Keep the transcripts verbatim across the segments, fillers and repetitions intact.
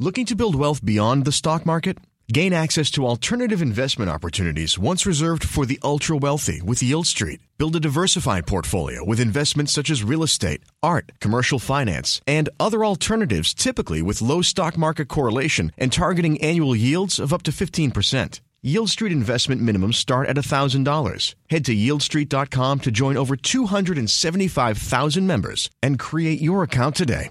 Looking to build wealth beyond the stock market? Gain access to alternative investment opportunities once reserved for the ultra-wealthy with Yieldstreet. Build a diversified portfolio with investments such as real estate, art, commercial finance, and other alternatives, typically with low stock market correlation and targeting annual yields of up to fifteen percent. Yieldstreet investment minimums start at one thousand dollars. Head to Yieldstreet dot com to join over two hundred seventy-five thousand members and create your account today.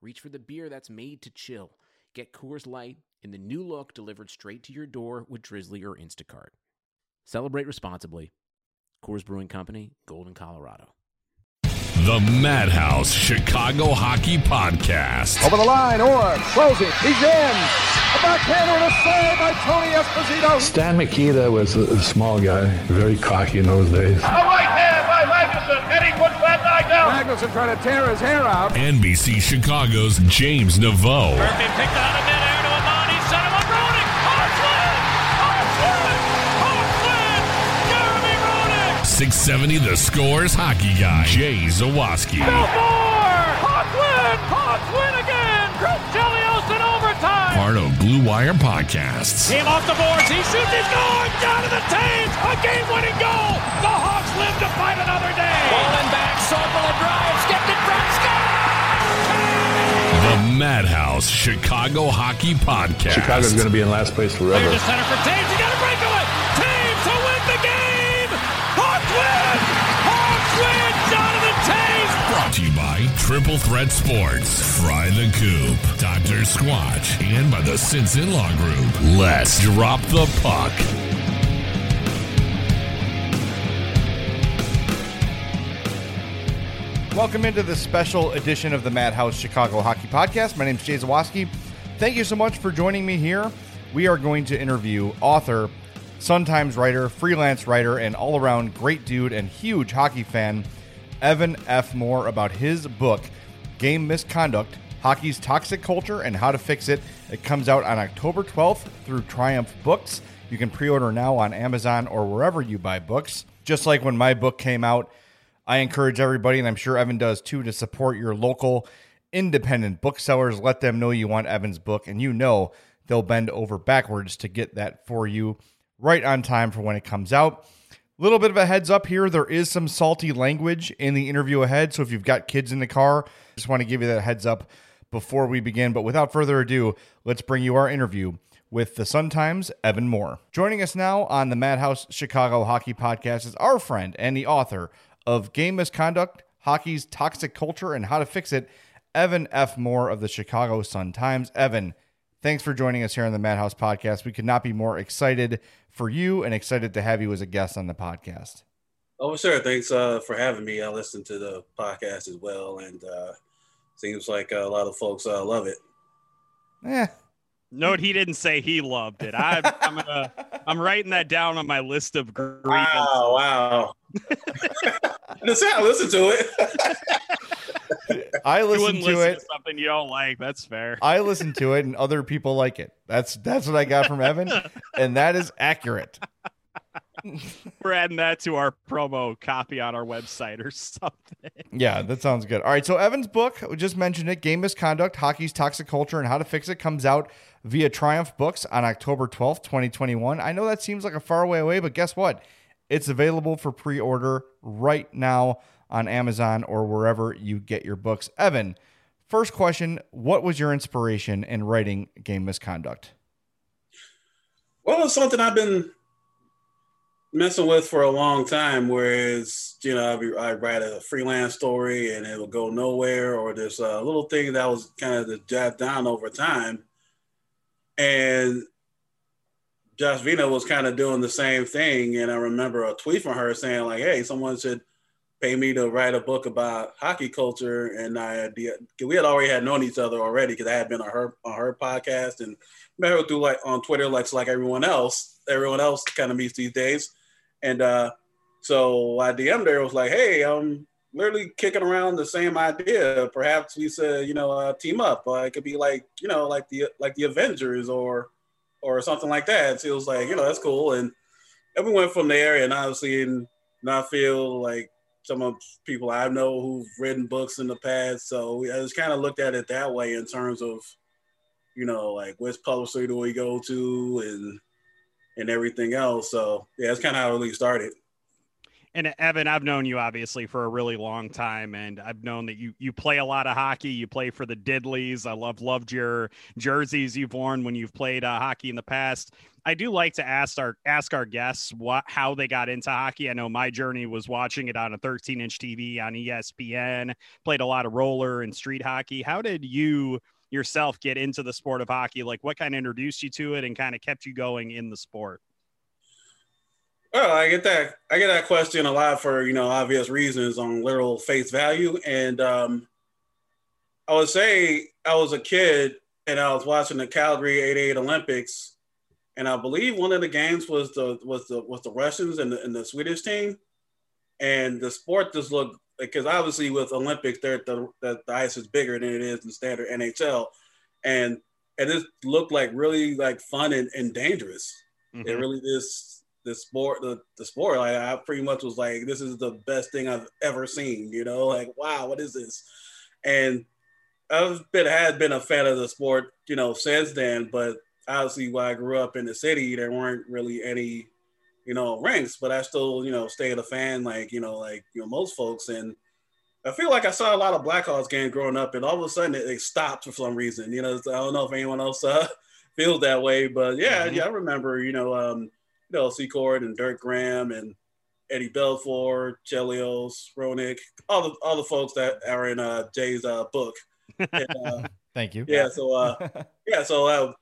reach for the beer that's made to chill. Get Coors Light in the new look delivered straight to your door with Drizzly or Instacart. Celebrate responsibly. Coors Brewing Company, Golden, Colorado. The Madhouse Chicago Hockey Podcast. Over the line, Orr, closing, he's in. A backhander and a save by Tony Esposito. Stan Mikita was a small guy, very cocky in those days. A right hand by Magnuson, and he puts that guy down. Magnuson trying to tear his hair out. N B C Chicago's James Naveau. Murphy picked out of midair to Amani, set him up, Rodick. Hodgson! Hodgson! Hodgson! Jeremy Rodick! six seventy The Score's hockey guy, Jay Zawaski. Bill Moore! Hodgson! Hodgson again! Chris Chelios in overtime! Part of Blue Wire Podcasts. Came off the boards, he shoots, he's gone! Down to the Taves, a game-winning goal! The Hawks live to fight another day! Falling back, Sobel and drive, skipped it from Scott! The Madhouse Chicago Hockey Podcast. Chicago's going to be in last place forever. Clear to center for Taves, he got a breakaway! Taves to win the game! Hawks win! Hawks win! Jonathan Taves! Brought to you by Triple Threat Sports, Fry the Coop, Doctor Squatch, and by the Since In-Law Group. Let's drop the puck. Welcome into this special edition of the Madhouse Chicago Hockey Podcast. My name is Jay Zawaski. Thank you so much for joining me here. We are going to interview author, Sun Times writer, freelance writer, and all-around great dude and huge hockey fan, Evan F. Moore, about his book, Game Misconduct, Hockey's Toxic Culture and How to Fix It. It comes out on October twelfth through Triumph Books. You can pre-order now on Amazon or wherever you buy books. Just like when my book came out, I encourage everybody, and I'm sure Evan does too, to support your local independent booksellers. Let them know you want Evan's book, and you know they'll bend over backwards to get that for you right on time for when it comes out. Little bit of a heads up here. There is some salty language in the interview ahead. So if you've got kids in the car, just want to give you that heads up before we begin. But without further ado, let's bring you our interview with the Sun Times' Evan Moore. Joining us now on the Madhouse Chicago Hockey Podcast is our friend and the author of Game Misconduct, Hockey's Toxic Culture and How to Fix It, Evan F. Moore of the Chicago Sun Times. Evan, thanks for joining us here on the Madhouse Podcast. We could not be more excited for you and excited to have you as a guest on the podcast. Oh, sure. Thanks uh, for having me. I listened to the podcast as well, and uh, seems like a lot of folks uh, love it. Eh. Note he didn't say he loved it. I, I'm uh, I'm writing that down on my list of grievances. Wow, wow. That's how I listened to it. I listened to listen it. To something you don't like. That's fair. I listened to it, and other people like it. That's that's what I got from Evan, and that is accurate. We're adding that to our promo copy on our website or something. Yeah, that sounds good. All right, so Evan's book, we just mentioned it, Game Misconduct, Hockey's Toxic Culture and How to Fix It, comes out via Triumph Books on October twelfth, twenty twenty-one. I know that seems like a far away away, but guess what? It's available for pre-order right now on Amazon or wherever you get your books. Evan, first question, what was your inspiration in writing Game Misconduct? Well, it's something I've been messing with for a long time, whereas, you know, I'd, be, I'd write a freelance story and it'll go nowhere, or this uh, little thing that was kind of the jot down over time. And Jashvina was kind of doing the same thing. And I remember a tweet from her saying like, hey, someone should pay me to write a book about hockey culture. And I, we had already had known each other already, because I had been on her, on her podcast and met her through like on Twitter, like, like everyone else, everyone else kind of meets these days. And uh, so I D M'd her, was like, hey, I'm literally kicking around the same idea. Perhaps we said, you know, uh, team up. Uh, it could be like, you know, like the like the Avengers or or something like that. So it was like, you know, that's cool. And, and we went from there. And obviously, and I feel like some of people I know who've written books in the past. So I just kind of looked at it that way in terms of, you know, like which publisher do we go to and and everything else. So yeah, that's kind of how it really started. And Evan, I've known you obviously for a really long time, and I've known that you, you play a lot of hockey. You play for the Diddleys. I love, loved your jerseys you've worn when you've played uh, hockey in the past. I do like to ask our, ask our guests what, how they got into hockey. I know my journey was watching it on a thirteen inch T V on E S P N, played a lot of roller and street hockey. How did you yourself get into the sport of hockey? Like, what kind of introduced you to it and kind of kept you going in the sport? Well, I get that I get that question a lot for, you know, obvious reasons on literal face value. And um, I would say I was a kid and I was watching the Calgary eighty-eight Olympics, and I believe one of the games was the was the was the Russians and the, and the Swedish team, and the sport just looked, because obviously with Olympics, there the, the the ice is bigger than it is in standard N H L, and and it looked like really like fun and, and dangerous. Mm-hmm. It really is the sport, the, the sport. Like I pretty much was like, this is the best thing I've ever seen. You know, like wow, what is this? And I've been had been a fan of the sport, you know, since then. But obviously, while I grew up in the city, there weren't really any, you know, ranks, but I still, you know, stayed a fan, like, you know, like, you know, most folks. And I feel like I saw a lot of Blackhawks games growing up, and all of a sudden it, it stopped for some reason. You know, so I don't know if anyone else uh, feels that way, but yeah, mm-hmm. yeah, I remember, you know, um, you know, Secord and Dirk Graham and Eddie Belfour, Chelios, Ronick, all the, all the folks that are in uh, Jay's uh, book. And, uh, thank you. Yeah. So, uh, yeah, so, uh,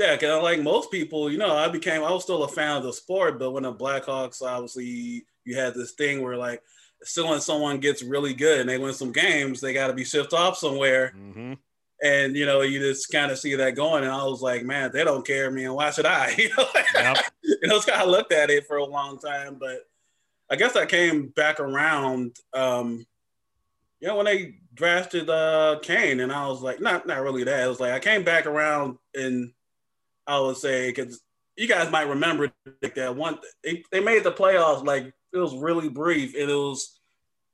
Yeah, because like most people, you know, I became, I was still a fan of the sport, but when the Blackhawks, obviously, you had this thing where, like, still when someone gets really good and they win some games, they got to be shipped off somewhere. Mm-hmm. And, you know, you just kind of see that going. And I was like, man, they don't care, man. Why should I? You know, yep. you know it's kind of looked at it for a long time. But I guess I came back around, um, you know, when they drafted uh, Kane, and I was like, not, not really that. It was like I came back around and I would say, because you guys might remember that one, they, they made the playoffs, like it was really brief. And it was,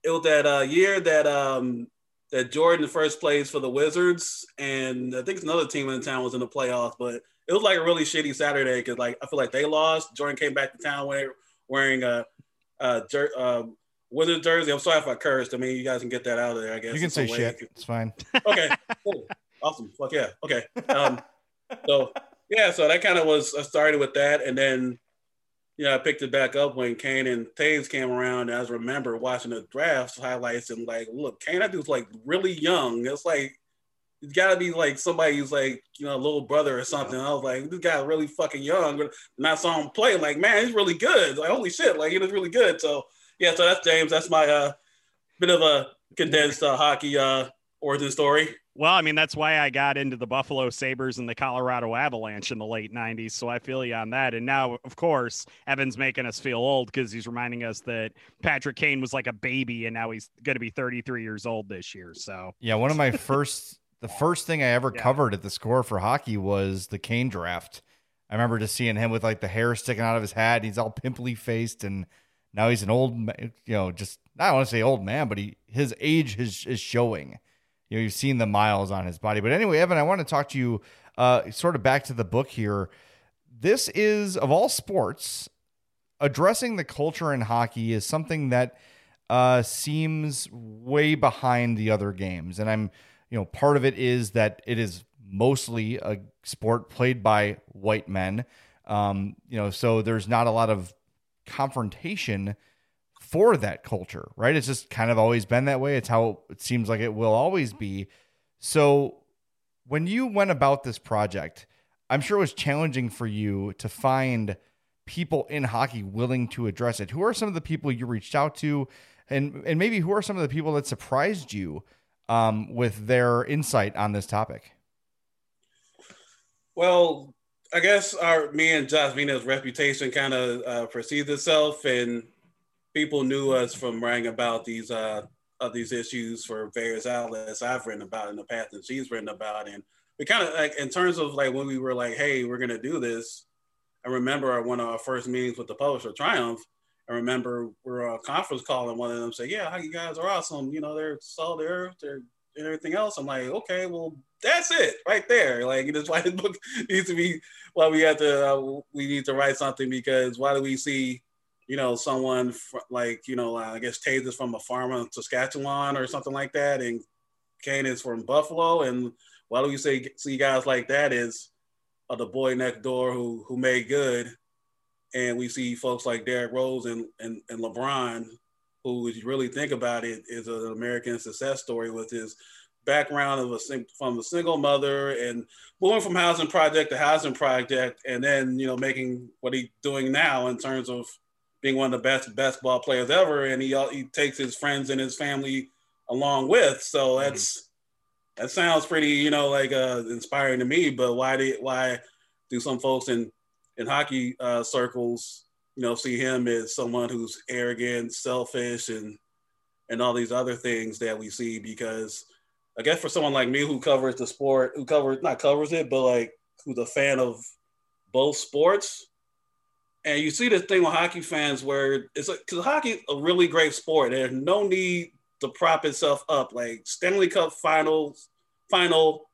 it was that uh, year that um, that Jordan first plays for the Wizards. And I think another team in the town was in the playoffs, but it was like a really shitty Saturday. Cause like, I feel like they lost. Jordan came back to town wearing a, a jer- uh, Wizard jersey. I'm sorry if I cursed. I mean, you guys can get that out of there, I guess. You can say shit. It's fine. Okay. Cool. Awesome. Fuck yeah. Okay. Um, so, Yeah, so that kind of was, I started with that. And then, you know, I picked it back up when Kane and Toews came around. And I just remember watching the draft highlights and like, look, Kane, that dude's like really young. It's like, it's got to be like somebody who's like, you know, a little brother or something. I was like, this guy's really fucking young. And I saw him play, like, man, he's really good. Like, holy shit, like, he was really good. So, yeah, so that's James. That's my uh, bit of a condensed uh, hockey uh, origin story? Well, I mean, that's why I got into the Buffalo Sabres and the Colorado Avalanche in the late nineties. So I feel you on that. And now, of course, Evan's making us feel old because he's reminding us that Patrick Kane was like a baby and now he's going to be thirty-three years old this year. So yeah, one of my first, the first thing I ever yeah. covered at the Score for Hockey was the Kane draft. I remember just seeing him with like the hair sticking out of his hat. And he's all pimply faced. And now he's an old, you know, just, I don't want to say old man, but he, his age is, is showing. You know, you've seen the miles on his body. But anyway, Evan, I want to talk to you uh, sort of back to the book here. This is, of all sports, addressing the culture in hockey is something that uh, seems way behind the other games. And I'm, you know, part of it is that it is mostly a sport played by white men. Um, you know, so there's not a lot of confrontation for that culture, right? It's just kind of always been that way. It's how it seems like it will always be. So when you went about this project, I'm sure it was challenging for you to find people in hockey willing to address it. Who are some of the people you reached out to, and and maybe who are some of the people that surprised you um, with their insight on this topic? Well, I guess our me and Jashvina's reputation kind of uh, precedes itself, and people knew us from writing about these uh, of these issues for various outlets I've written about in the past and she's written about. And we kind of like, in terms of like when we were like, hey, we're going to do this. I remember our, one of our first meetings with the publisher Triumph. I remember we were on a conference call and one of them said, yeah, how you guys are awesome. You know, they're salt of the earth, they're and everything else. I'm like, okay, well, that's it right there. Like, that's why this book needs to be, why we have to, uh, we need to write something, because why do we see, you know, someone fr- like, you know, uh, I guess Taze is from a farm in Saskatchewan or something like that, and Kane is from Buffalo. And why do we say, see guys like that is uh, the boy next door who who made good. And we see folks like Derrick Rose and, and, and LeBron, who, if you really think about it, is an American success story with his background of a from a single mother and moving from housing project to housing project, and then, you know, making what he's doing now in terms of being one of the best basketball players ever, and he he takes his friends and his family along with. So that's mm-hmm. that sounds pretty, you know, like uh, inspiring to me. But why do why do some folks in in hockey uh, circles, you know, see him as someone who's arrogant, selfish, and and all these other things that we see? Because I guess for someone like me who covers the sport, who covers not covers it, but like who's a fan of both sports. And you see this thing with hockey fans where it's like, because hockey is a really great sport. There's no need to prop itself up. Like Stanley Cup finals, final,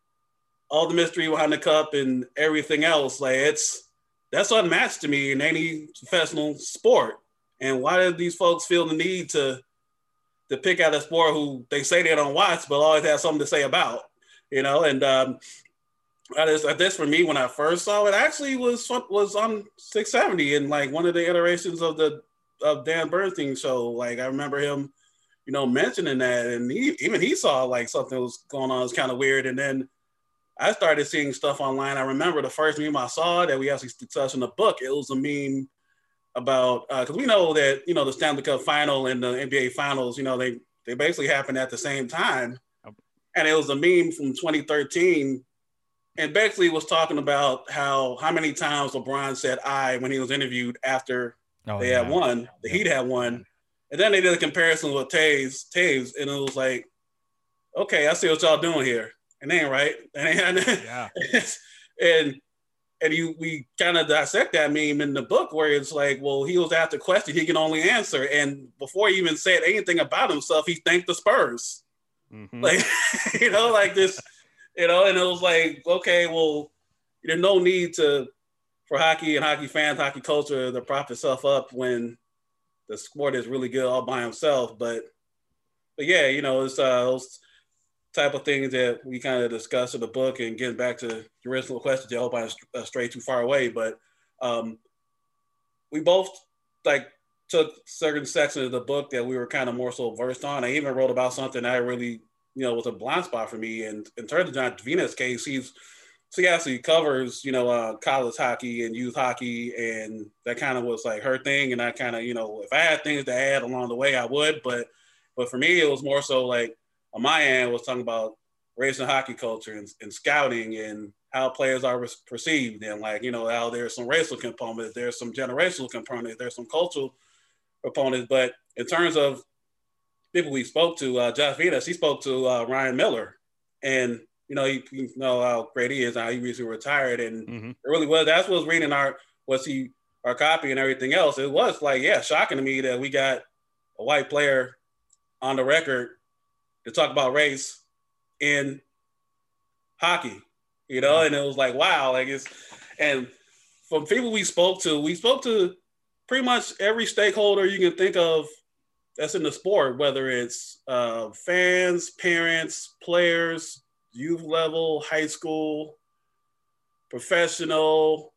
all the mystery behind the cup and everything else. Like it's, that's unmatched to me in any professional sport. And why do these folks feel the need to, to pick out a sport who they say they don't watch, but always have something to say about, you know? And, um, I just, I guess for me, when I first saw it, actually was was on six seventy and like one of the iterations of the of Dan Bernstein show. Like I remember him, you know, mentioning that, and he, even he saw like something was going on, it was kind of weird. And then I started seeing stuff online. I remember the first meme I saw that we actually touched in the book. It was a meme about because uh, we know that, you know, the Stanley Cup final and the N B A finals, you know, they they basically happened at the same time, and it was a meme from twenty thirteen. And Bexley was talking about how how many times LeBron said "I" when he was interviewed after oh, they yeah. had won, the yeah. Heat had won, and then they did a comparison with Taze, Taves, and it was like, okay, I see what y'all doing here, and they ain't right, and yeah. and and you we kind of dissect that meme in the book where it's like, well, he was asked a question he can only answer, and before he even said anything about himself, he thanked the Spurs, mm-hmm. like you know, like this. You know, and it was like, okay, well, there's no need to for hockey and hockey fans, hockey culture to prop itself up when the sport is really good all by himself. But, but yeah, you know, it's uh, those type of things that we kind of discuss in the book. And getting back to the original question, I hope I didn't stray too far away, but um, we both like took certain sections of the book that we were kind of more so versed on. I even wrote about something I really, you know, was a blind spot for me. And in terms of Jashvina's case, he's, she actually covers, you know, uh, college hockey and youth hockey. And that kind of was like her thing. And I kind of, you know, if I had things to add along the way, I would, but, but for me, it was more so like on my end was talking about race and hockey culture and, and scouting and how players are perceived, and like, you know, how there's some racial components, there's some generational components, there's some cultural components. But in terms of people we spoke to, uh, Jashvina, she spoke to uh, Ryan Miller, and you know, you, you know how great he is, how he recently retired, and mm-hmm. it really was. That's what was reading our was he our copy and everything else. It was like, yeah, shocking to me that we got a white player on the record to talk about race in hockey, you know, and it was like, wow, like it's, and from people we spoke to, we spoke to pretty much every stakeholder you can think of that's in the sport, whether it's uh, fans, parents, players, youth level, high school, professional.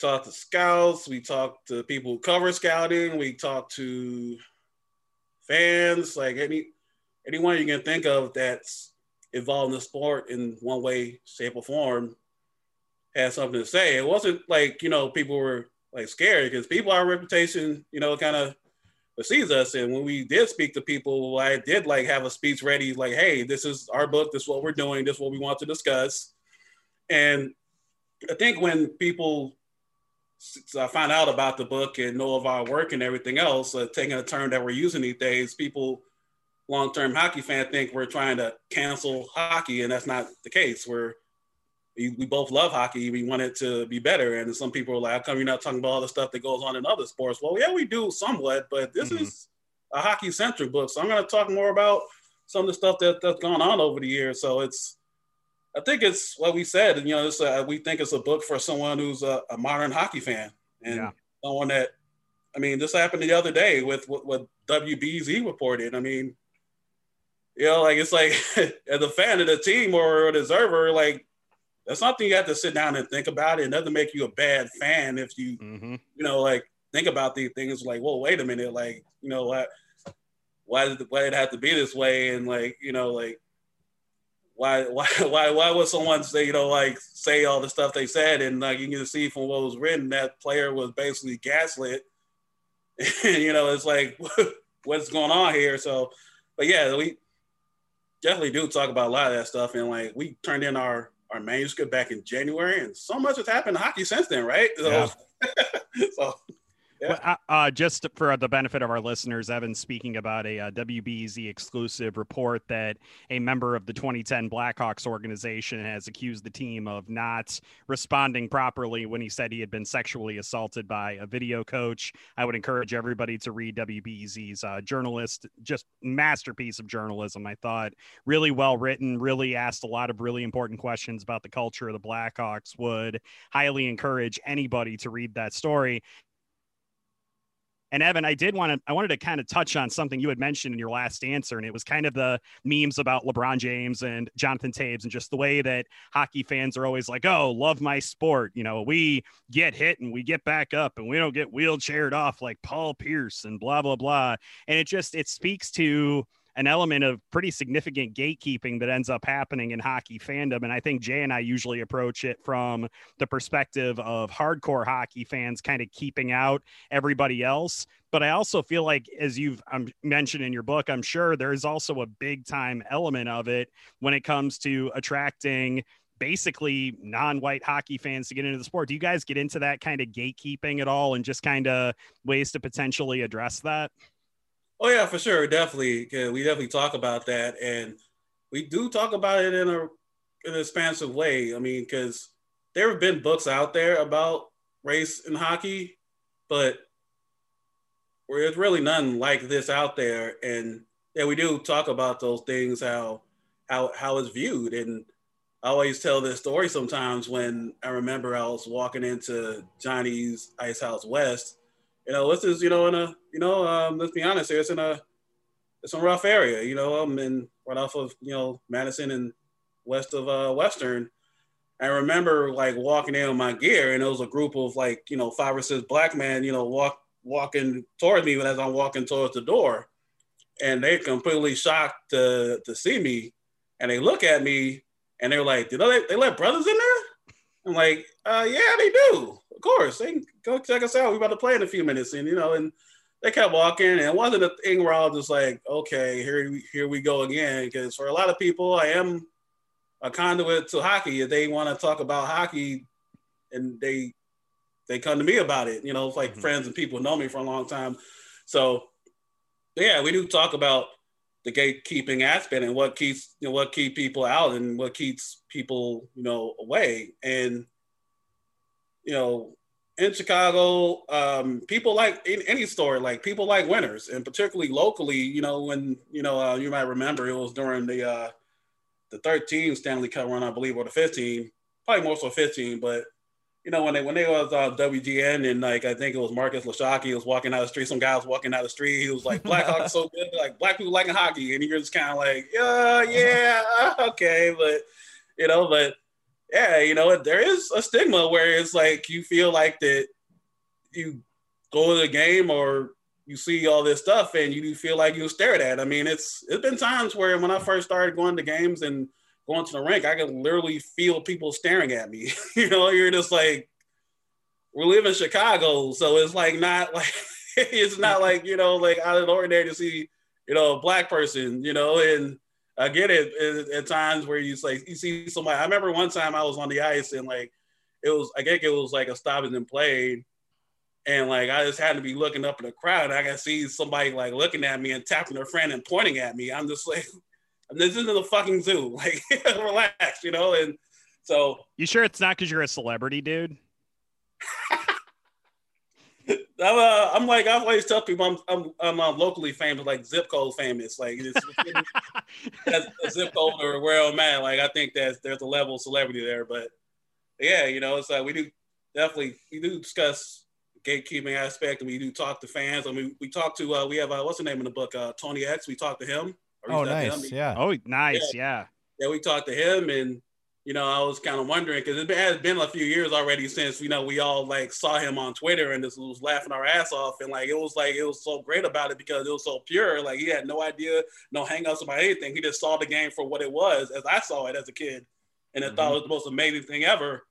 Talked to scouts, we talked to people who cover scouting, we talked to fans, like any anyone you can think of that's involved in the sport in one way, shape, or form had something to say. It wasn't like, you know, people were like scared, because people, our reputation, you know, kind of precedes us. And when we did speak to people, I did like have a speech ready, like, hey, this is our book, this is what we're doing, this is what we want to discuss. And I think when people so I found out about the book and know of our work and everything else, uh, taking a term that we're using these days, people, long-term hockey fans, think we're trying to cancel hockey, and that's not the case. We're, we, we both love hockey. We want it to be better. And some people are like, how come you're not talking about all the stuff that goes on in other sports? Well, yeah, we do somewhat, but this mm-hmm. is a hockey-centric book. So I'm going to talk more about some of the stuff that, that's gone on over the years. So it's, I think it's what we said, and you know, it's a, we think it's a book for someone who's a, a modern hockey fan, and yeah. someone that, I mean, this happened the other day with what, what W B E Z reported. I mean, you know, like it's like as a fan of the team or an observer, like that's something you have to sit down and think about. It doesn't make you a bad fan if you, mm-hmm. you know, like think about these things. Like, well, wait a minute, like you know, why, why did why did it have to be this way? And like, you know, like. Why, why, why, why would someone say, you know, like say all the stuff they said? And like, you can see from what was written, that player was basically gaslit. And, you know, it's like, what's going on here? So, but yeah, we definitely do talk about a lot of that stuff. And like, we turned in our, our manuscript back in January, and so much has happened in hockey since then. Right. So, yeah. so yeah. Well, uh, just for the benefit of our listeners, Evan's speaking about a uh, W B E Z exclusive report that a member of the twenty ten Blackhawks organization has accused the team of not responding properly when he said he had been sexually assaulted by a video coach. I would encourage everybody to read W B E Z's uh, journalist, just masterpiece of journalism. I thought really well written, really asked a lot of really important questions about the culture of the Blackhawks. Would highly encourage anybody to read that story. And Evan, I did want to, I wanted to kind of touch on something you had mentioned in your last answer, and it was kind of the memes about LeBron James and Jonathan Toews, and just the way that hockey fans are always like, oh, love my sport. You know, we get hit and we get back up and we don't get wheelchaired off like Paul Pierce and blah, blah, blah. And it just, it speaks to an element of pretty significant gatekeeping that ends up happening in hockey fandom. And I think Jay and I usually approach it from the perspective of hardcore hockey fans kind of keeping out everybody else. But I also feel like, as you've um, mentioned in your book, I'm sure there's also a big time element of it when it comes to attracting basically non-white hockey fans to get into the sport. Do you guys get into that kind of gatekeeping at all, and just kind of ways to potentially address that? Oh yeah, for sure, definitely. We definitely talk about that, and we do talk about it in a in an expansive way. I mean, because there have been books out there about race in hockey, but there's really none like this out there. And yeah, we do talk about those things, how how how it's viewed. And I always tell this story sometimes when I remember I was walking into Johnny's Ice House West. You know, this is, you know, in a, you know, um, let's be honest here, it's in a, it's a rough area, you know, I'm in right off of, you know, Madison and west of uh, Western. I remember like walking in with my gear, and it was a group of like, you know, five or six black men, you know, walk walking towards me as I'm walking towards the door. And they're completely shocked to, to see me. And they look at me and they're like, you know, they, they let brothers in there? I'm like, uh, yeah, they do. Of course, they can go check us out. We're about to play in a few minutes. And, you know, and they kept walking. And it wasn't a thing where I was just like, okay, here, here we go again. Because for a lot of people, I am a conduit to hockey. If they want to talk about hockey, and they they come to me about it. You know, it's like mm-hmm. friends and people know me for a long time. So yeah, we do talk about the gatekeeping aspect and what keeps you know, what keep people out and what keeps people, you know, away. And you know, in Chicago, um, people like in any story, like people like winners, and particularly locally, you know, when, you know, uh, you might remember it was during the uh, the thirteen Stanley Cup run, I believe, or the fifteen, probably more so fifteen, but you know, when they when they was uh, W G N and like I think it was Marcus Lashockey was walking out the street. Some guy was walking out the street. He was like, "Black Hawk's so good, like black people liking hockey," and you're just kind of like, "Yeah, yeah, okay," but you know, but yeah, you know, there is a stigma where it's like you feel like that you go to the game or you see all this stuff and you feel like you're stared at. I mean, it's it's been times where when I first started going to games and going to the rink, I could literally feel people staring at me. You know, you're just like, we live in Chicago, so it's like not like it's not like, you know, like out of the ordinary to see, you know, a black person, you know. And I get it, it at times where you like you see somebody. I remember one time I was on the ice and like it was I think it was like a stop and then play, and like I just had to be looking up in the crowd and I could see somebody like looking at me and tapping their friend and pointing at me. I'm just like, this isn't a fucking zoo. Like, relax, you know? And so. You sure it's not because you're a celebrity, dude? I'm, uh, I'm like, I always tell people I'm I'm, I'm uh, locally famous, like zip code famous. Like, it's, that's a zip code or where I'm at. Like, I think that's, there's a level of celebrity there. But yeah, you know, it's like we do definitely, we do discuss gatekeeping aspect and we do talk to fans. I mean, we talk to, uh, we have, uh, what's the name of the book? Uh, Tony X. We talk to him. Oh, nice. Yeah. Oh, nice. Yeah. Yeah. We talked to him and, you know, I was kind of wondering because it has been a few years already since, you know, we all like saw him on Twitter and just was laughing our ass off. And like, it was like, it was so great about it because it was so pure. Like he had no idea, no hangups about anything. He just saw the game for what it was as I saw it as a kid. And I mm-hmm. thought it was the most amazing thing ever.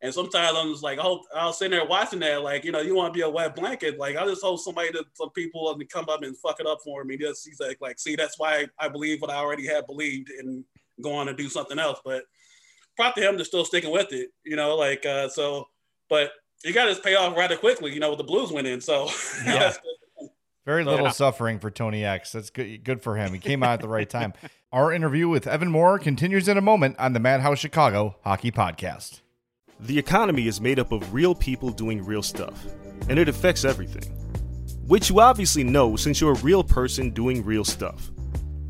And sometimes I'm just like, oh, I was sitting there watching that. Like, you know, you want to be a wet blanket. Like, I just hope somebody, to, some people and come up and fuck it up for me. Just, he's like, like, see, that's why I believe what I already had believed and go on and do something else. But prop to him to still sticking with it, you know, like, uh, so, but you got his payoff rather quickly, you know, with the Blues winning. So, yeah. Very little yeah. suffering for Tony X. That's good, good for him. He came out at the right time. Our interview with Evan Moore continues in a moment on the Madhouse Chicago Hockey Podcast. The economy is made up of real people doing real stuff, and it affects everything, which you obviously know since you're a real person doing real stuff.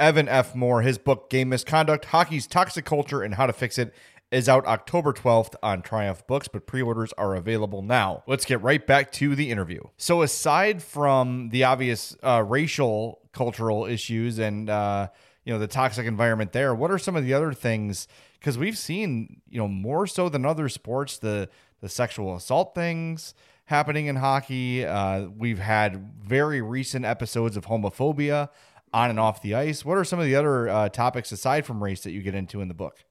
Evan F. Moore. His book, Game Misconduct, Hockey's Toxic Culture and How to Fix It, is out October twelfth on Triumph Books, but pre-orders are available now. Let's get right back to the interview. So aside from the obvious uh, racial, cultural issues and uh, you know the toxic environment there, what are some of the other things? Because we've seen, you know, more so than other sports, the the sexual assault things happening in hockey. Uh, we've had very recent episodes of homophobia on and off the ice. What are some of the other uh, topics aside from race that you get into in the book?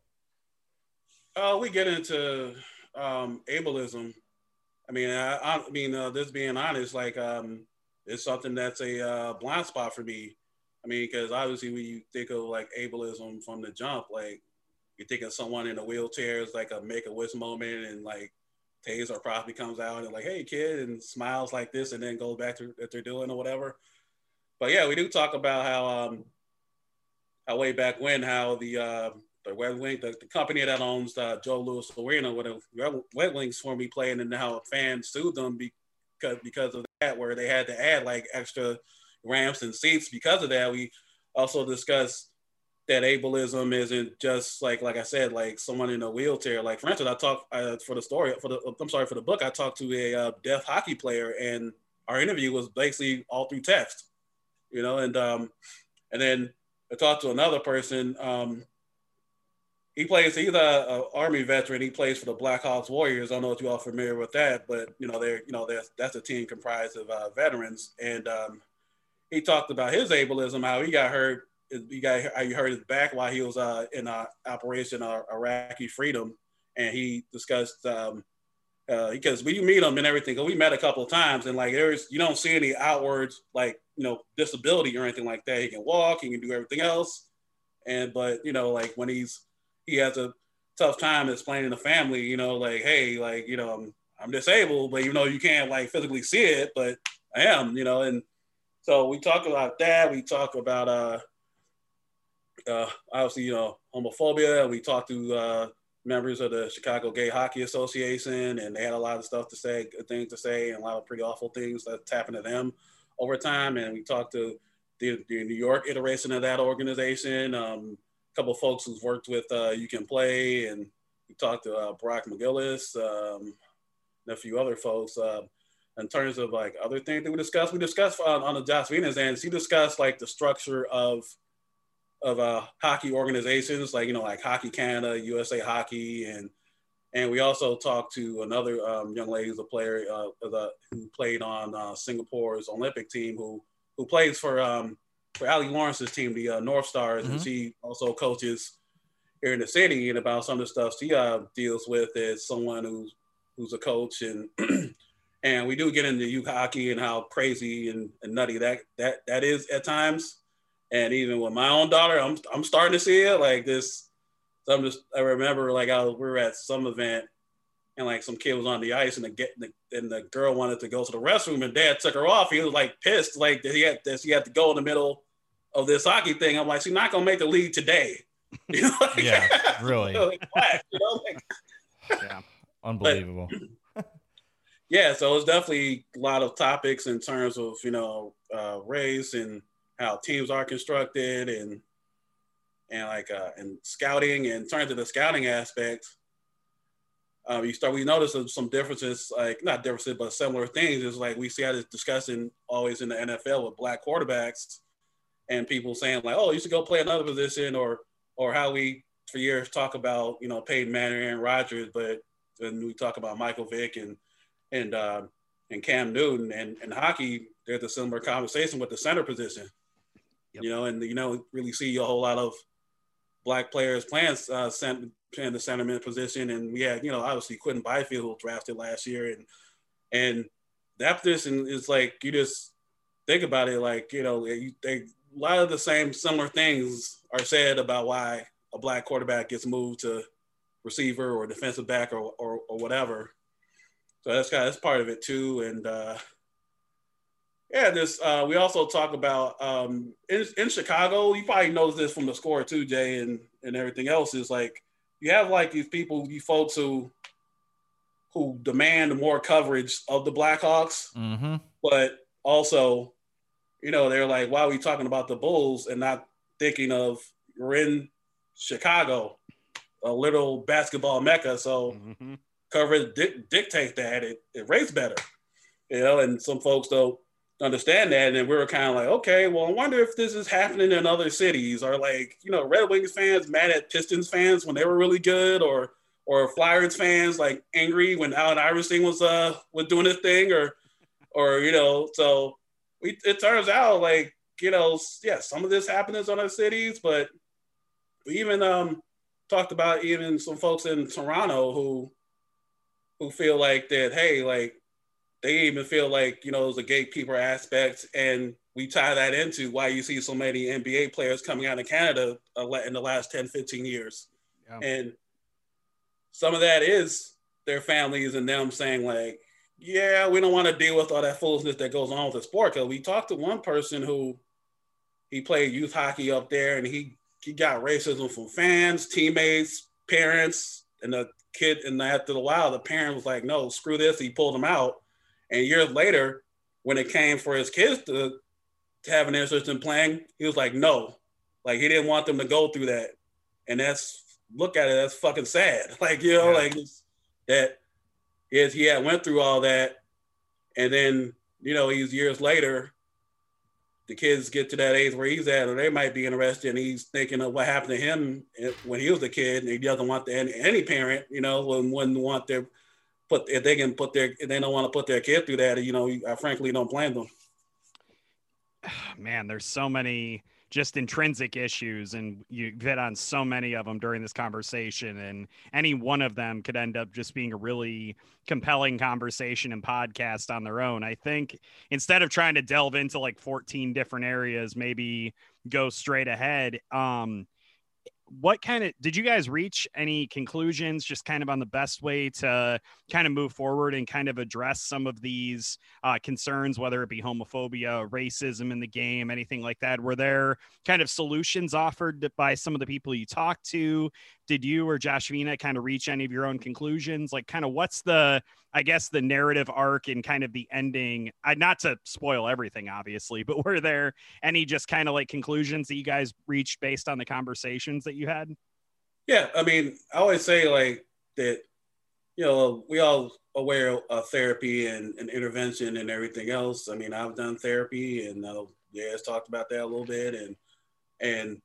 Uh, we get into um, ableism. I mean, I, I mean, uh, this being honest, like um, it's something that's a uh, blind spot for me. I mean, because obviously when you think of like ableism from the jump, like, you think of someone in a wheelchair is like a make-a-wish moment and like Taser probably comes out and like, hey kid, and smiles like this and then goes back to what they're doing or whatever. But yeah, we do talk about how, um, how way back when, how the, uh, the Red Wing, the, the company that owns uh, Joe Louis Arena, where the Red Wings were playing, and how fans sued them because, because of that, where they had to add like extra ramps and seats because of that. We also discuss that ableism isn't just like, like I said, like someone in a wheelchair. Like for instance, I talked uh, for the story, for the, I'm sorry, for the book, I talked to a uh, deaf hockey player, and our interview was basically all through text, you know? And um, and then I talked to another person. Um, He plays, he's an Army veteran. He plays for the Blackhawks Warriors. I don't know if you all are familiar with that, but, you know, they're, you know, that's, that's a team comprised of uh, veterans. And um, he talked about his ableism, how he got hurt. He got, how he hurt his back while he was uh, in uh, Operation uh, Iraqi Freedom. And he discussed, um, uh, because when you meet him and everything, because we met a couple of times, and like, there's, you don't see any outwards, like, you know, disability or anything like that. He can walk, he can do everything else. And, but, you know, like when he's, he has a tough time explaining to family, you know, like, hey, like, you know, I'm, I'm disabled, but you know, you can't like physically see it, but I am, you know. And so we talk about that. We talk about, uh, uh, obviously, you know, homophobia. We talked to uh, members of the Chicago Gay Hockey Association, and they had a lot of stuff to say, good things to say, and a lot of pretty awful things that's happened to them over time. And we talked to the, the New York iteration of that organization, um, couple of folks who's worked with uh, You Can Play, and we talked to uh, Brock McGillis um, and a few other folks. Uh, in terms of like other things that we discussed, we discussed on, on the Jashvina's end, she discussed like the structure of of uh, hockey organizations, like, you know, like Hockey Canada, U S A Hockey, and and we also talked to another um, young lady who's a player uh, the, who played on uh, Singapore's Olympic team, who who plays for um, for Ali Lawrence's team, the uh, North Stars, mm-hmm. and she also coaches here in the city. And about some of the stuff she uh, deals with as someone who's who's a coach, and and we do get into youth hockey and how crazy and, and nutty that that that is at times. And even with my own daughter, I'm I'm starting to see it like this. So I'm just I remember like I was, we were at some event, and like some kid was on the ice, and the, get, the and the girl wanted to go to the restroom, and Dad took her off. He was like pissed, like that he had that she had to go in the middle of this hockey thing. I'm like, she's not gonna make the league today. You know, like, yeah, really. Like, what? You know, like, yeah, unbelievable. But, yeah, so it's definitely a lot of topics in terms of, you know, uh, race and how teams are constructed, and and like uh, and scouting. And in terms of the scouting aspect, Uh, you start, we notice some differences, like not differences, but similar things. It's like we see how this discussion always in the N F L with black quarterbacks, and people saying like, oh, you should go play another position, or or how we for years talk about, you know, Peyton Manning, Aaron Rodgers, but then we talk about Michael Vick and and uh, and Cam Newton, and in hockey, there's a similar conversation with the center position, yep. you know, and you know, really see a whole lot of black players playing uh, center. in the centerman position. And we had, you know, obviously Quentin Byfield, who drafted last year, and and that position is like, you just think about it, like, you know, you, they, a lot of the same similar things are said about why a black quarterback gets moved to receiver or defensive back or or, or whatever. So that's kind of, that's part of it too. And uh yeah, this uh we also talk about um in, in Chicago, you probably know this from the Score too, Jay, and and everything else is like, you have like these people, you folks who who demand more coverage of the Blackhawks, mm-hmm. but also, you know, they're like, why are we talking about the Bulls and not thinking of, you're in Chicago, a little basketball mecca, so mm-hmm. coverage di- dictates that. It, it rates better, you know, and some folks don't understand that. And we were kind of like, okay, well, I wonder if this is happening in other cities, or like, you know, Red Wings fans mad at Pistons fans when they were really good, or or Flyers fans like angry when Allen Iverson was uh was doing his thing, or or you know. So we, it turns out like, you know, yeah, some of this happens in other cities, but we even um talked about even some folks in Toronto who who feel like that, hey, like, they even feel like, you know, there's a gatekeeper aspect, and we tie that into why you see so many N B A players coming out of Canada in the last ten, fifteen years. Yeah. And some of that is their families and them saying like, yeah, we don't want to deal with all that foolishness that goes on with the sport. Because we talked to one person who, he played youth hockey up there, and he, he got racism from fans, teammates, parents, and the kid. And after a while, the parent was like, no, screw this. He pulled him out. And years later, when it came for his kids to, to have an interest in playing, he was like, no. Like, he didn't want them to go through that. And that's, look at it, that's fucking sad. Like, you know, yeah. like that is, he had went through all that. And then, you know, he's years later the kids get to that age where he's at, or they might be interested, and he's thinking of what happened to him when he was a kid, and he doesn't want the, any, any parent, you know, wouldn't want their put if they can put their if they don't want to put their kid through that, you know, I frankly don't blame them. Man, there's so many just intrinsic issues, and you hit on so many of them during this conversation, and any one of them could end up just being a really compelling conversation and podcast on their own. I think instead of trying to delve into like fourteen different areas, maybe go straight ahead. Um, what kind of, did you guys reach any conclusions just kind of on the best way to kind of move forward and kind of address some of these uh, concerns, whether it be homophobia, racism in the game, anything like that? Were there kind of solutions offered by some of the people you talked to? Did you or Jashvina kind of reach any of your own conclusions? Like kind of what's the, I guess, the narrative arc and kind of the ending? I, not to spoil everything, obviously, but were there any just kind of like conclusions that you guys reached based on the conversations that you had? Yeah, I mean, I always say like that, you know, we all aware of therapy and, and intervention and everything else. I mean, I've done therapy and uh, yeah, it's talked about that a little bit. And and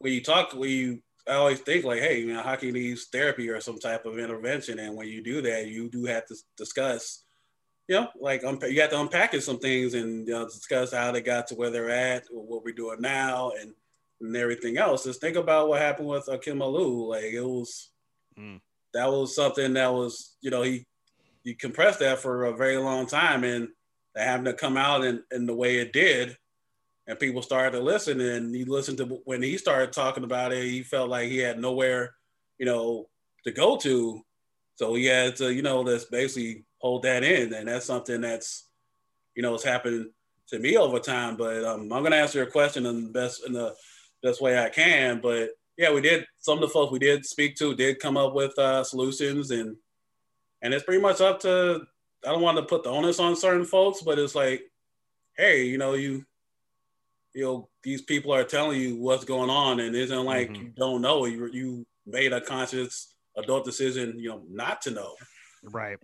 when you talk, when you, I always think like, hey, you know, hockey needs therapy or some type of intervention. And when you do that, you do have to discuss, you know, like unpa- you have to unpack some things and, you know, discuss how they got to where they're at, or what we're doing now, and and everything else. Just think about what happened with Akeem Alou. Like it was, mm. that was something that was, you know, he, he compressed that for a very long time, and that happened to come out in, in the way it did. And people started to listen, and he listened to, when he started talking about it, he felt like he had nowhere, you know, to go to. So he had to, you know, just basically hold that in. And that's something that's, you know, it's happened to me over time, but um, I'm going to answer your question in the best, in the best way I can. But yeah, we did, some of the folks we did speak to did come up with uh, solutions, and, and it's pretty much up to, I don't want to put the onus on certain folks, but it's like, hey, you know, you, you know, these people are telling you what's going on, and it isn't like mm-hmm. you don't know. You you made a conscious adult decision, you know, not to know. Right.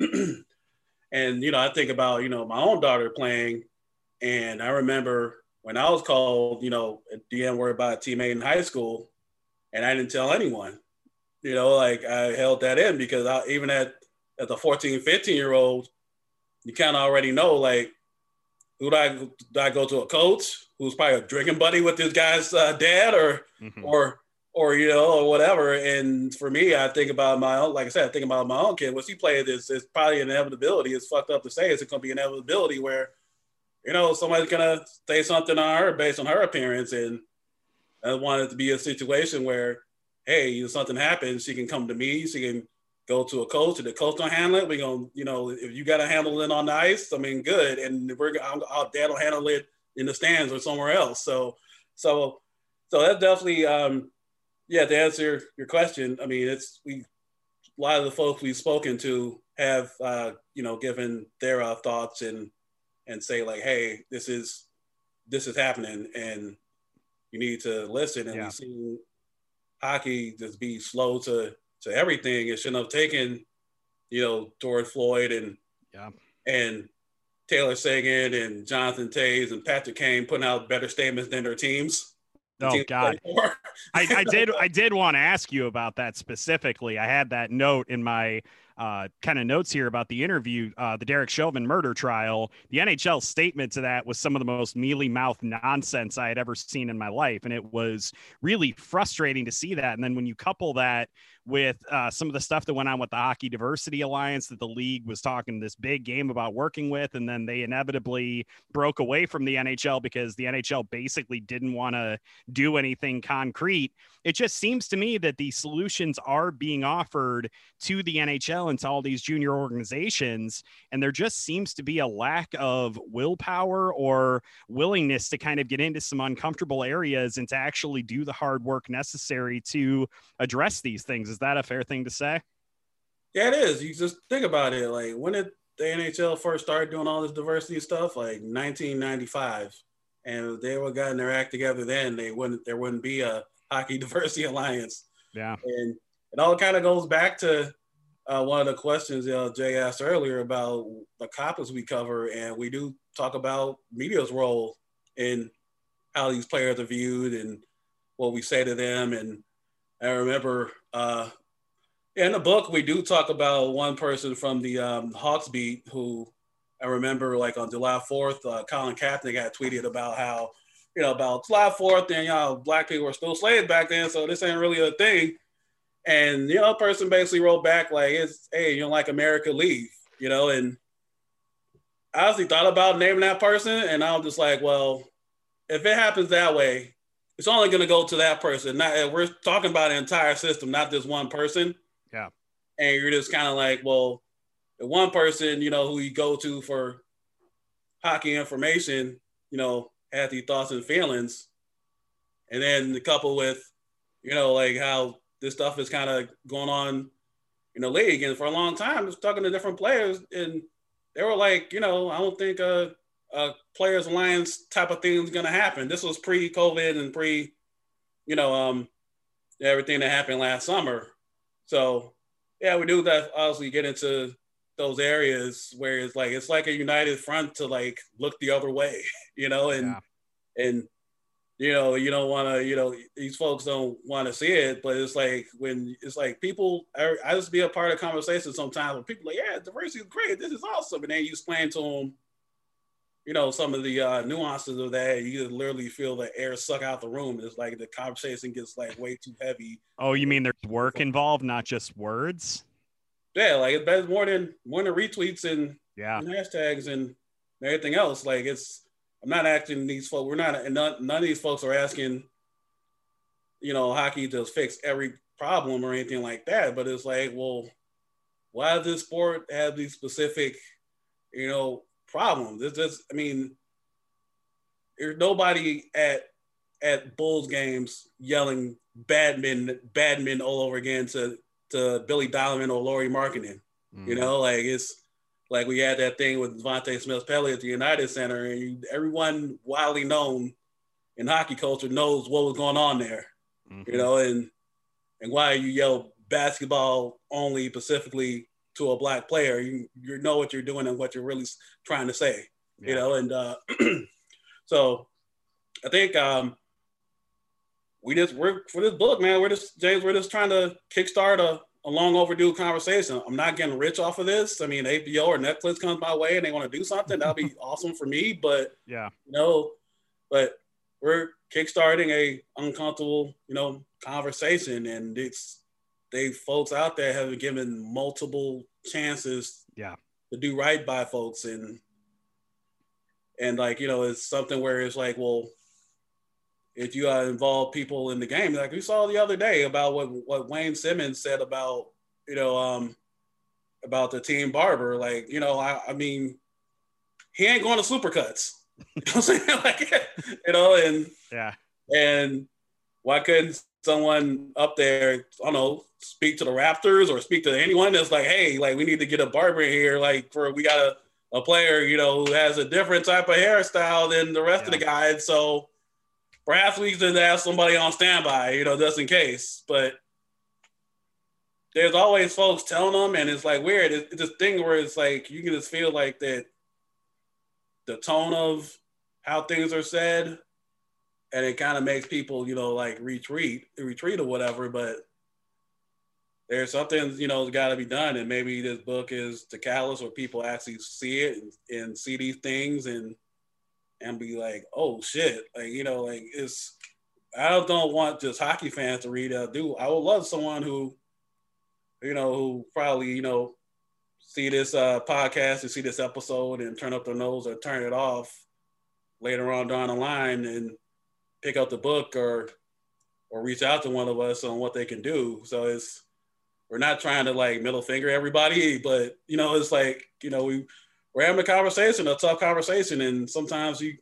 And, and you know, I think about, you know, my own daughter playing, and I remember when I was called, you know, the N-word by a teammate in high school, and I didn't tell anyone. You know, like I held that in because I, even at, at the fourteen, fifteen-year-old, you kind of already know, like, who do I, do I go to a coach who's probably a drinking buddy with this guy's uh, dad or, mm-hmm. or, or, you know, or whatever. And for me, I think about my own, like I said, I think about my own kid. Once he played this, it's probably an inevitability. It's fucked up to say, it's going to be an inevitability where, you know, somebody's going to say something on her based on her appearance. And I want it to be a situation where, hey, you know, something happens, she can come to me, she can go to a coach, and the coach don't handle it. We're going to, you know, if you got to handle it on the ice, I mean, good. And we're I'll, I'll dad will handle it in the stands or somewhere else. So, so, so that's definitely, um, yeah, to answer your question, I mean, it's, we, a lot of the folks we've spoken to have, uh, you know, given their uh, thoughts and, and say like, hey, this is, this is happening and you need to listen. And yeah. We've seen hockey just be slow to, to everything. It shouldn't have taken, you know, George Floyd and yeah. and Taylor Seguin and Jonathan Toews and Patrick Kane putting out better statements than their teams. Oh teams God, I, I did. I did want to ask you about that specifically. I had that note in my uh, kind of notes here about the interview, uh, the Derek Chauvin murder trial. The N H L statement to that was some of the most mealy mouth nonsense I had ever seen in my life, and it was really frustrating to see that. And then when you couple that with uh, some of the stuff that went on with the Hockey Diversity Alliance that the league was talking this big game about working with, and then they inevitably broke away from the N H L because the N H L basically didn't want to do anything concrete. It just seems to me that the solutions are being offered to the N H L and to all these junior organizations, and there just seems to be a lack of willpower or willingness to kind of get into some uncomfortable areas and to actually do the hard work necessary to address these things. Is that a fair thing to say? Yeah, it is. You just think about it. Like, when did the N H L first start doing all this diversity stuff? Like nineteen ninety-five. And if they were gotten their act together then, they wouldn't, there wouldn't be a Hockey Diversity Alliance. Yeah. And it all kind of goes back to uh, one of the questions you know, Jay asked earlier about the coppers we cover. And we do talk about media's role and how these players are viewed and what we say to them. And I remember uh, in the book, we do talk about one person from the um, Hawks beat who I remember, like on July fourth, uh, Colin Kaepernick had tweeted about how, you know, about July fourth and, you know, black people were still slaves back then, so this ain't really a thing. And, you know, a person basically wrote back like, it's, hey, you don't like America, leave, you know. And I honestly thought about naming that person, and I was just like, well, if it happens that way, it's only going to go to that person. Not, we're talking about an entire system, not just one person. Yeah. And you're just kind of like, well, the one person, you know, who you go to for hockey information, you know, had the thoughts and feelings. And then the couple with, you know, like how this stuff is kind of going on in the league. And for a long time, just talking to different players, and they were like, you know, I don't think a, a players' alliance type of thing is going to happen. This was pre-COVID and pre, you know, um, everything that happened last summer. So, yeah, we do that. Obviously get into those areas where it's like, it's like a united front to like look the other way, you know, and, yeah. and, you know, you don't want to, you know, these folks don't want to see it, but it's like when it's like people, I, I just be a part of conversations sometimes when people are like, yeah, diversity is great. This is awesome. And then you explain to them, you know, some of the uh, nuances of that. You literally feel the air suck out the room. It's like the conversation gets like way too heavy. Oh, you mean there's work involved, not just words? Yeah, like it's more than more than retweets and, yeah. and hashtags and everything else. Like it's, I'm not asking these folks. We're not, and none, none of these folks are asking, you know, hockey to fix every problem or anything like that. But it's like, well, why does this sport have these specific, you know, problems? It's just, I mean, there's nobody at at Bulls games yelling badminton, badminton all over again to. to Billy Donovan or Lauri Markkanen, mm. you know, like it's like we had that thing with Devontae Smith-Pelly at the United Center, and you, everyone widely known in hockey culture knows what was going on there, mm-hmm. you know, and and why you yell basketball only specifically to a black player, you you know what you're doing and what you're really trying to say, yeah. you know, and uh, so I think um, We just we're for this book, man. We're just James. We're just trying to kickstart a, a long overdue conversation. I'm not getting rich off of this. I mean, H B O or Netflix comes my way and they want to do something, that'll be awesome for me. But yeah, you know, but we're kickstarting a uncomfortable, you know, conversation, and it's they folks out there have been given multiple chances, yeah, to do right by folks, and and like you know, it's something where it's like, well. If you uh, involve people in the game, like we saw the other day about what, what Wayne Simmons said about, you know, um, about the team barber, like, you know, I, I mean, he ain't going to Supercuts. You know what I'm saying? Like, you know, and, yeah. and why couldn't someone up there, I don't know, speak to the Raptors or speak to anyone that's like, hey, like we need to get a barber here. Like for, we got a, a player, you know, who has a different type of hairstyle than the rest yeah. of the guys. So, perhaps we should have somebody on standby, you know, just in case. But there's always folks telling them, and it's like weird. It's this thing where it's like you can just feel like that the tone of how things are said, and it kind of makes people, you know, like retreat, retreat or whatever. But there's something, you know, got to be done, and maybe this book is the catalyst where people actually see it and, and see these things and. and be like, oh shit, like, you know, like it's, I don't want just hockey fans to read it. I do, I would love someone who, you know, who probably, you know, see this uh, podcast and see this episode and turn up their nose or turn it off later on down the line and pick up the book or, or reach out to one of us on what they can do. So it's, we're not trying to like middle finger everybody, but you know, it's like, you know, we, we're having a conversation, a tough conversation, and sometimes you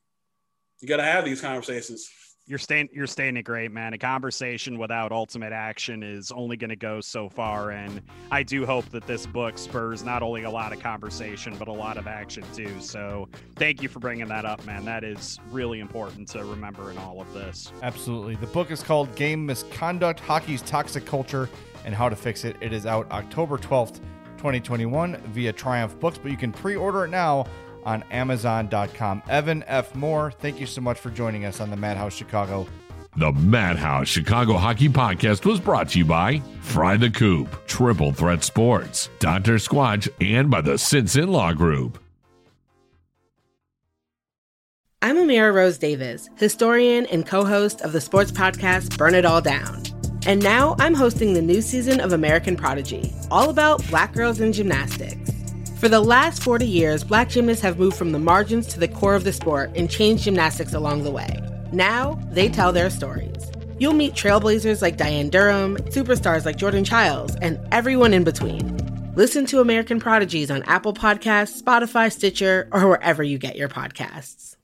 you got to have these conversations. You're staying, you're staying it great, man. A conversation without ultimate action is only going to go so far, and I do hope that this book spurs not only a lot of conversation but a lot of action too. So thank you for bringing that up, man. That is really important to remember in all of this. Absolutely. The book is called Game Misconduct, Hockey's Toxic Culture, and How to Fix It. It is out October twelfth, twenty twenty-one via Triumph Books, but you can pre-order it now on Amazon dot com. Evan F. Moore, thank you so much for joining us on the Madhouse Chicago. The Madhouse Chicago Hockey Podcast was brought to you by Fry the Coop, Triple Threat Sports, Doctor Squatch, and by the Since In-Law Group. I'm Amira Rose Davis, historian and co-host of the sports podcast Burn It All Down. And now I'm hosting the new season of American Prodigy, all about Black girls in gymnastics. For the last forty years, Black gymnasts have moved from the margins to the core of the sport and changed gymnastics along the way. Now, they tell their stories. You'll meet trailblazers like Diane Durham, superstars like Jordan Childs, and everyone in between. Listen to American Prodigies on Apple Podcasts, Spotify, Stitcher, or wherever you get your podcasts.